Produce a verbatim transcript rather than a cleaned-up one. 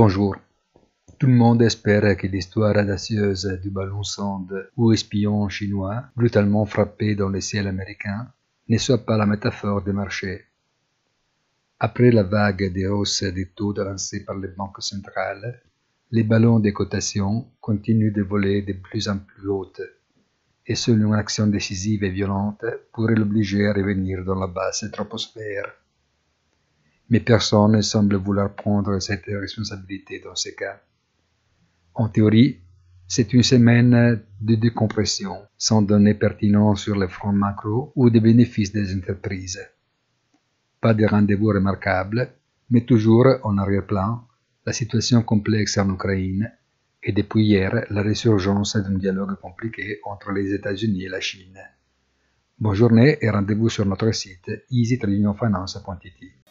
Bonjour. Tout le monde espère que l'histoire audacieuse du ballon sonde ou espion chinois, brutalement frappé dans le ciel américain, ne soit pas la métaphore des marchés. Après la vague des hausses des taux lancées par les banques centrales, les ballons de cotation continuent de voler de plus en plus hautes, et seule une action décisive et violente pourrait l'obliger à revenir dans la basse troposphère. Mais personne ne semble vouloir prendre cette responsabilité dans ces cas. En théorie, c'est une semaine de décompression, sans données pertinentes sur le front macro ou des bénéfices des entreprises. Pas de rendez-vous remarquable, mais toujours en arrière-plan, la situation complexe en Ukraine et depuis hier la résurgence d'un dialogue compliqué entre les États-Unis et la Chine. Bonne journée et rendez-vous sur notre site easy trading finance point I T.